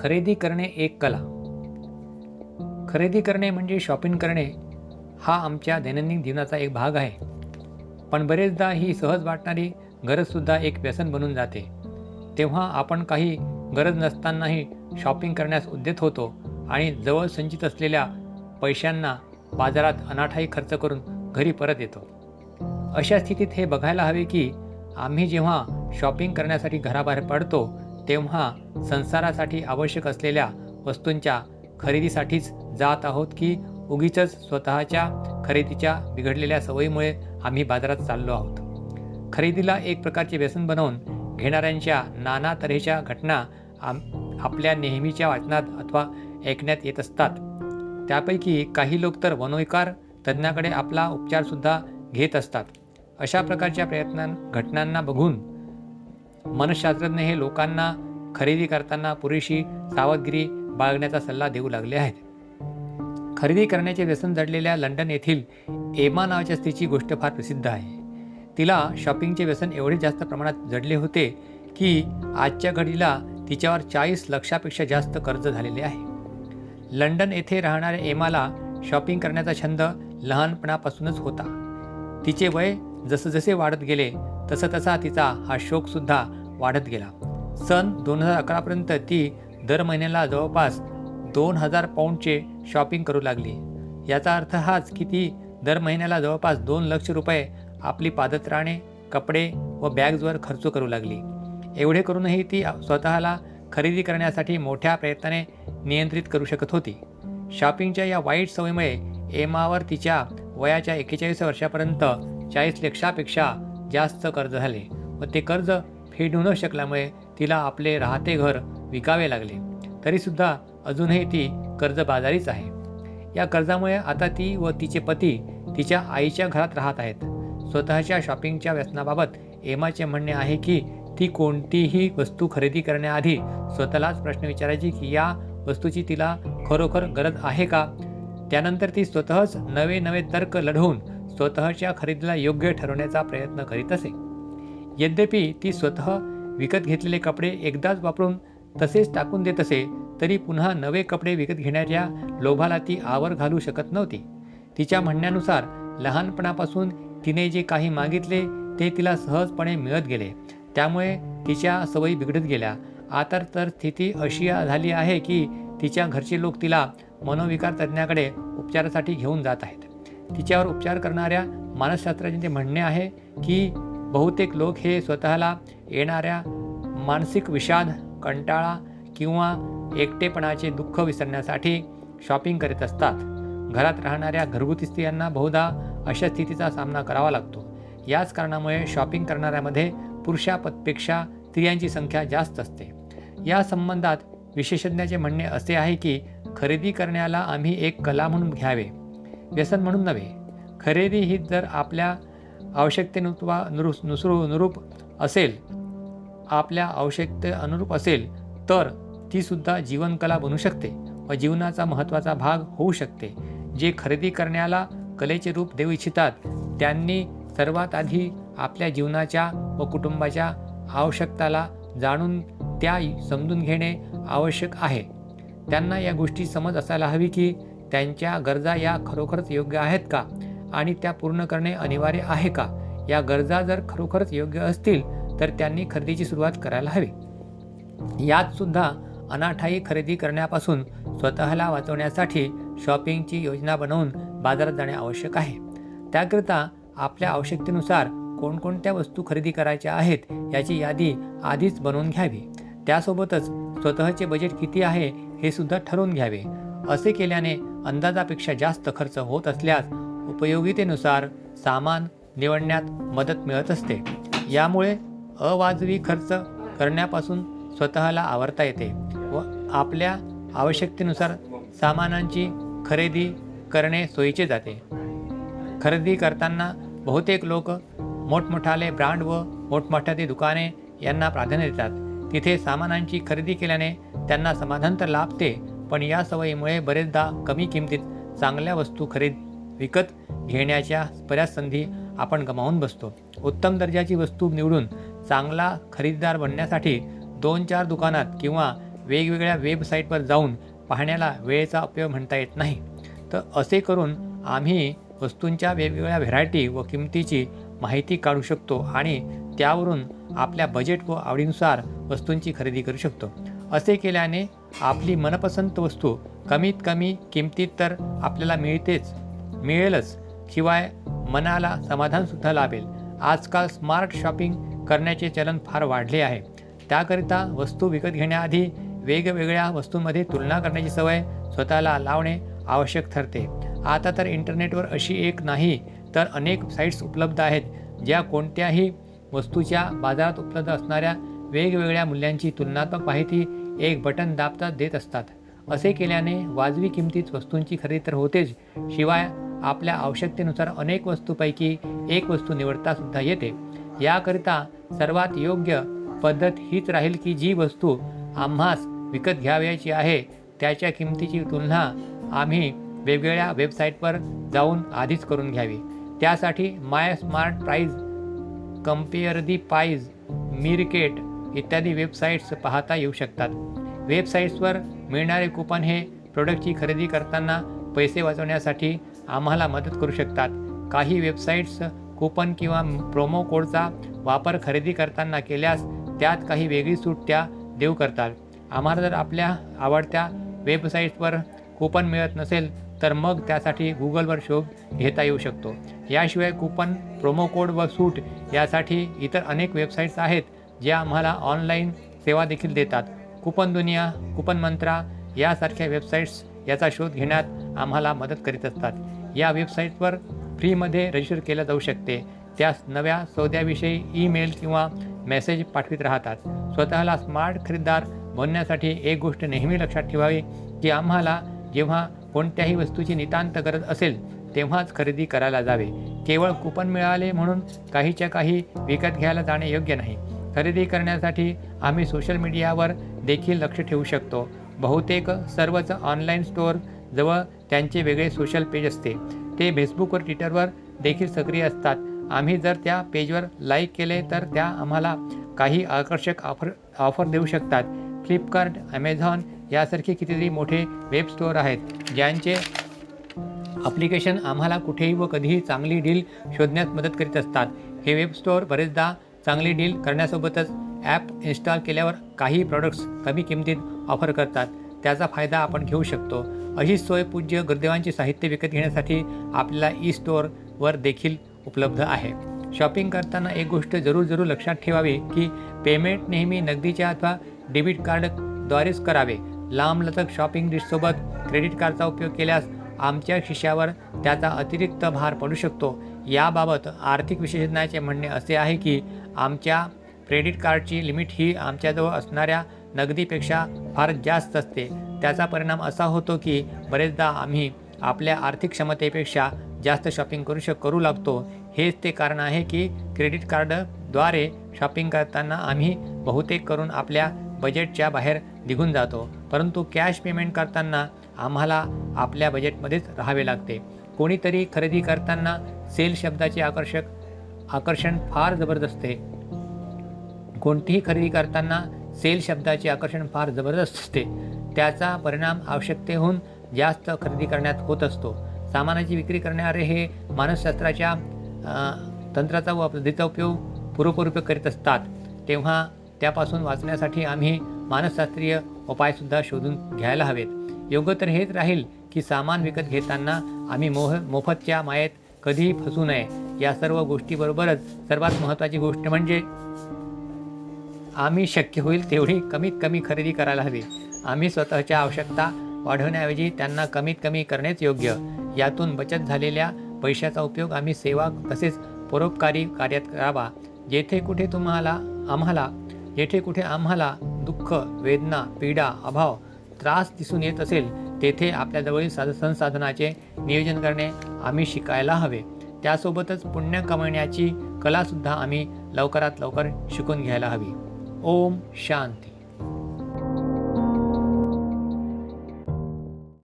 खरेदी करणे एक कला. खरेदी करणे म्हणजे शॉपिंग करणे हा आमच्या दैनंदिन जीवनाचा एक भाग आहे. पण बरेचदा ही सहज वाटणारी गरजसुद्धा एक व्यसन बनून जाते. तेव्हा आपण काही गरज नसतानाही शॉपिंग करण्यास उद्यत होतो आणि जवळ संचित असलेल्या पैशांना बाजारात अनाठाई खर्च करून घरी परत येतो. अशा स्थितीत हे बघायला हवे की आम्ही जेव्हा शॉपिंग करण्यासाठी घराबाहेर पडतो तेव्हा संसारासाठी आवश्यक असलेल्या वस्तूंच्या खरेदीसाठीच जात आहोत की उगीच स्वतःच्या खरेदीच्या बिघडलेल्या सवयीमुळे आम्ही बाजारात चाललो आहोत. खरेदीला एक प्रकारचे व्यसन बनवून घेणाऱ्यांच्या नाना तऱ्हेच्या घटना आपल्या नेहमीच्या वाचनात अथवा ऐकण्यात येत असतात. त्यापैकी काही लोक तर मनोविकार तज्ज्ञाकडे आपला उपचारसुद्धा घेत असतात. अशा प्रकारच्या घटनांना बघून मनशास्त्रज्ञ हे लोकांना खरेदी करताना पुरेशी सावधगिरी बाळगण्याचा सल्ला देऊ लागले आहेत. खरेदी करण्याचे व्यसन जडलेल्या लंडन येथील एमा नावाच्या स्त्रीची गोष्ट फार प्रसिद्ध आहे. तिला शॉपिंगचे व्यसन एवढे जास्त प्रमाणात जडले होते की आजच्या घडीला तिच्यावर 40 लाखापेक्षा जास्त कर्ज झालेले आहे. लंडन येथे राहणाऱ्या एमाला शॉपिंग करण्याचा छंद लहानपणापासूनच होता. तिचे वय जसजसे वाढत गेले तसा तिचा हा शौकसुद्धा वाढत गेला. सन 2011पर्यंत ती दर महिन्याला जवळपास 2000 पाऊंडचे शॉपिंग करू लागली. याचा अर्थ हाच की ती दर महिन्याला जवळपास 2 लाख रुपये आपली पादत्राणे, कपडे व बॅग्सवर खर्च करू लागली. एवढे करूनही ती स्वतःला खरेदी करण्यासाठी मोठ्या प्रयत्नाने नियंत्रित करू शकत होती. शॉपिंगच्या या वाईट सवयीमुळे एमावर तिच्या वयाच्या 41 वर्षापर्यंत 40 लाखापेक्षा जास्त कर्ज झाले व ते कर्ज फेडू न शकल्यामुळे तिला आपले राहते घर विकावे लागले. तरीसुद्धा अजूनही ती कर्जबाजारीच आहे. या कर्जामुळे आता ती व तिचे पती तिच्या आईच्या घरात राहत आहेत. स्वतःच्या शॉपिंगच्या व्यसनाबाबत एमाचे म्हणणे आहे की ती कोणतीही वस्तू खरेदी करण्याआधी स्वतःलाच प्रश्न विचारायची की या वस्तूची तिला खरोखर गरज आहे का. त्यानंतर ती स्वतःच नवे तर्क लढवून स्वतःच्या खरेदीला योग्य ठरवण्याचा प्रयत्न करीत असे. यद्यपि ती स्वतः विकत घेतलेले कपडे एकदाच वापरून तसेच टाकून देत असे तरी पुन्हा नवे कपडे विकत घेण्याच्या लोभाला ती आवर घालू शकत नव्हती. तिच्या म्हणण्यानुसार लहानपणापासून तिने जे काही मागितले ते तिला सहजपणे मिळत गेले. त्यामुळे तिच्या सवयी बिघडत गेल्या. आता तर स्थिती अशी झाली आहे की तिच्या घरचे लोक तिला मनोविकार तज्ज्ञाकडे उपचारासाठी घेऊन जात आहेत. तिच्यावर उपचार करणाऱ्या मानसशास्त्रज्ञांचे म्हणणे आहे की बहुतेक लोक हे स्वतःला येणाऱ्या मानसिक विषाद, कंटाळा किंवा एकटेपणाचे दुःख विसरण्यासाठी शॉपिंग करीत असतात. घरात राहणाऱ्या घरगुती स्त्रियांना बहुधा अशा स्थितीचा सामना करावा लागतो. याच कारणामुळे शॉपिंग करणाऱ्यामध्ये पुरुषापेक्षा स्त्रियांची संख्या जास्त असते. या संबंधात विशेषज्ञाचे म्हणणे असे आहे की खरेदी करण्याला आम्ही एक कला म्हणून घ्यावे, व्यसन म्हणून नव्हे. खरेदी ही जर आपल्या आवश्यकतेनुरूप असेल तर तीसुद्धा जीवनकला बनू शकते व जीवनाचा महत्त्वाचा भाग होऊ शकते. जे खरेदी करण्याला कलेचे रूप देऊ इच्छितात त्यांनी सर्वात आधी आपल्या जीवनाच्या व कुटुंबाच्या आवश्यकताला जाणून त्या समजून घेणे आवश्यक आहे. त्यांना या गोष्टी समज असायला हवी की त्यांच्या गरजा या खरोखरच योग्य आहेत का आणि त्या पूर्ण करणे अनिवार्य आहे का. या गरजा जर खरोखरच योग्य असतील तर त्यांनी खरेदीची सुरुवात करायला हवी. यातसुद्धा अनाठाई खरेदी करण्यापासून स्वतःला वाचवण्यासाठी शॉपिंगची योजना बनवून बाजारात जाणे आवश्यक आहे. त्याकरिता आपल्या आवश्यकतेनुसार कोणकोणत्या वस्तू खरेदी करायच्या आहेत याची यादी आधीच बनवून घ्यावी. त्यासोबतच स्वतःचे बजेट किती आहे हे सुद्धा ठरवून घ्यावे. असे केल्याने अंदाजापेक्षा जास्त खर्च होत असल्यास उपयोगितेनुसार सामान निवडण्यात मदत मिळत असते. यामुळे अवाजवी खर्च करण्यापासून स्वतःला आवरता येते व आपल्या आवश्यकतेनुसार सामानांची खरेदी करणे सोयीचे जाते. खरेदी करताना बहुतेक लोक मोठमोठाले ब्रँड व मोठमोठ्याची दुकाने यांना प्राधान्य देतात. तिथे सामानांची खरेदी केल्याने त्यांना समाधान तर लाभते पण या सवयीमुळे बरेचदा कमी किमतीत चांगल्या वस्तू विकत घेण्याच्या बऱ्याच संधी आपण गमावून बसतो. उत्तम दर्जाची वस्तू निवडून चांगला खरेदीदार बनण्यासाठी 2-4 दुकानात किंवा वेगवेगळ्या वेबसाईटवर जाऊन पाहण्याला वेळेचा अपव्यय म्हणता येत नाही। तर असे करून आम्ही वस्तूंच्या वेगवेगळ्या व्हेरायटी व किमतीची माहिती काढू शकतो आणि त्यावरून आपल्या बजेट व आवडीनुसार वस्तूंची खरेदी करू शकतो। असे केल्याने आपली मनपसंत वस्तू कमीत कमी किमतीत तर आपल्याला मिळेलच, शिवाय मनाला समाधानसुद्धा लाभेल। आजकाल स्मार्ट शॉपिंग करण्याचे चलन फार वाढले आहे। त्याकरिता वस्तू विकत घेण्याआधी वेगवेगळ्या वस्तूंमध्ये तुलना करण्याची सवय स्वतःला लावणे आवश्यक ठरते। आता तर इंटरनेटवर अशी एक नाही तर अनेक साईट्स उपलब्ध आहेत ज्या कोणत्याही वस्तूच्या बाजारात उपलब्ध असणाऱ्या वेगवेगळ्या मूल्यांची तुलनात्मक माहिती एक बटन दाबता देत असतात। असे केल्याने वाजवी किमतीत वस्तूंची खरेदी तर होतेच, शिवाय आपल्या आवश्यकतेनुसार अनेक वस्तूपैकी एक वस्तू निवडतासुद्धा येते। याकरिता सर्वात योग्य पद्धत हीच राहील की जी वस्तू आम्हास विकत घ्यावयाची आहे त्याच्या किमतीची तुलना आम्ही वेगवेगळ्या वेबसाईटवर जाऊन आधीच करून घ्यावी। त्यासाठी my smart price, compare the price, मिरकेट इत्यादी वेबसाईट्स पाहता येऊ शकतात। वेबसाईट्सवर मिळणारे कुपन हे प्रोडक्टची खरेदी करताना पैसे वाचवण्यासाठी आम्हाला मदत करू शकतात। काही वेबसाईट्स कुपन किंवा प्रोमो कोडचा वापर खरेदी करताना केल्यास त्यात काही वेगळी सूट त्या देऊ करतात। आम्हाला जर आपल्या आवडत्या वेबसाईट्सवर कुपन मिळत नसेल तर मग त्यासाठी गुगलवर शोध घेता येऊ शकतो। याशिवाय कुपन, प्रोमो कोड व सूट यासाठी इतर अनेक वेबसाईट्स आहेत ज्या आम्हाला ऑनलाईन सेवा देखील देतात। कुपन दुनिया, कुपन मंत्रा यासारख्या वेबसाईट्स याचा शोध घेण्यात आम्हाला मदत करीत असतात। या वेबसाईटवर फ्रीमध्ये रजिस्टर केलं जाऊ शकते। त्यास नव्या सौद्याविषयी ईमेल किंवा मेसेज पाठवित राहतात। स्वतःला स्मार्ट खरेदीदार बनण्यासाठी एक गोष्ट नेहमी लक्षात ठेवावी की आम्हाला जेव्हा कोणत्याही वस्तूची नितांत गरज असेल तेव्हाच खरेदी करायला जावे। केवळ कुपन मिळाले म्हणून काहीच्या काही विकत घ्यायला जाणे योग्य नाही। खरेदी करण्यासाठी आम्ही सोशल मीडियावर देखील लक्ष ठेवू शकतो। बहुतेक सर्वच ऑनलाईन स्टोअर जवळ त्यांचे वेगळे सोशल पेज असते। ते फेसबुकवर, ट्विटरवर देखील सक्रिय असतात। आम्ही जर त्या पेजवर लाईक केले तर त्या आम्हाला काही आकर्षक ऑफर देऊ शकतात। फ्लिपकार्ट, ॲमेझॉन यासारखे कितीतरी मोठे वेब स्टोअर आहेत ज्यांचे ॲप्लिकेशन आम्हाला कुठेही व कधीही चांगली डील शोधण्यास मदत करीत असतात। हे वेब स्टोअर बरेचदा चांगली डील करण्यासोबतच ॲप इन्स्टॉल केल्यावर काही प्रॉडक्ट्स कमी किमतीत ऑफर करतात, त्याचा फायदा आपण घेऊ शकतो। अशी सोय पूज्य गुरुदेवांचे साहित्य विकत घेण्यासाठी आपल्याला ई स्टोअरवर देखील उपलब्ध आहे। शॉपिंग करताना एक गोष्ट जरूर लक्षात ठेवावी की पेमेंट नेहमी नगदीच्या अथवा डेबिट कार्डद्वारेच करावे। लांबलचक शॉपिंग लिस्टसोबत क्रेडिट कार्डचा उपयोग केल्यास आमच्या खिशावर त्याचा अतिरिक्त भार पडू शकतो। याबाबत आर्थिक विशेषज्ञाचे म्हणणे असे आहे की आमच्या क्रेडिट कार्डची लिमिट ही आमच्याजवळ असणाऱ्या नगदीपेक्षा फार जास्त असते। त्याचा परिणाम असा होतो की बरेचदा आम्ही आपल्या आर्थिक क्षमतेपेक्षा जास्त शॉपिंग करू लागतो। हेच ते कारण आहे की क्रेडिट कार्डद्वारे शॉपिंग करताना आम्ही बहुतेक करून आपल्या बजेटच्या बाहेर निघून जातो, परंतु कॅश पेमेंट करताना आम्हाला आपल्या बजेटमध्येच राहावे लागते। कोणीतरी खरेदी करताना सेल शब्दाचे आकर्षण फार जबरदस्त आहे। कोणतीही खरेदी करताना सेल शब्दाचे आकर्षण फार जबरदस्त असते। त्याचा परिणाम आवश्यकतेहून जास्त खरेदी करण्यात होत असतो। सामानाची विक्री करणारे हे मानसशास्त्राच्या तंत्राचा व पद्धतीचा उपयोग पूर्वपरूपयोग करीत असतात। तेव्हा त्यापासून वाचण्यासाठी आम्ही मानसशास्त्रीय उपायसुद्धा शोधून घ्यायला हवेत। योग्य तर हेच राहील की सामान विकत घेताना आम्ही मोफतच्या मायेत कधीही फसू नये। या सर्व गोष्टीबरोबरच सर्वात महत्त्वाची गोष्ट म्हणजे आम्ही शक्य होईल तेवढी कमीत कमी खरेदी करायला हवी। आम्ही स्वतःच्या आवश्यकता वाढवण्याऐवजी त्यांना कमीत कमी करणेच योग्य। यातून बचत झालेल्या पैशाचा उपयोग आम्ही सेवा तसेच परोपकारी कार्यात करावा। जेथे कुठे आम्हाला दुःख, वेदना, पीडा, अभाव, त्रास दिसून येत असेल तेथे आपल्याजवळील संसाधनाचे नियोजन करणे आम्ही शिकायला हवे। त्यासोबतच पुण्य कमवण्याची कलासुद्धा आम्ही लवकरात लवकर शिकून घ्यायला हवी। ओम शांती।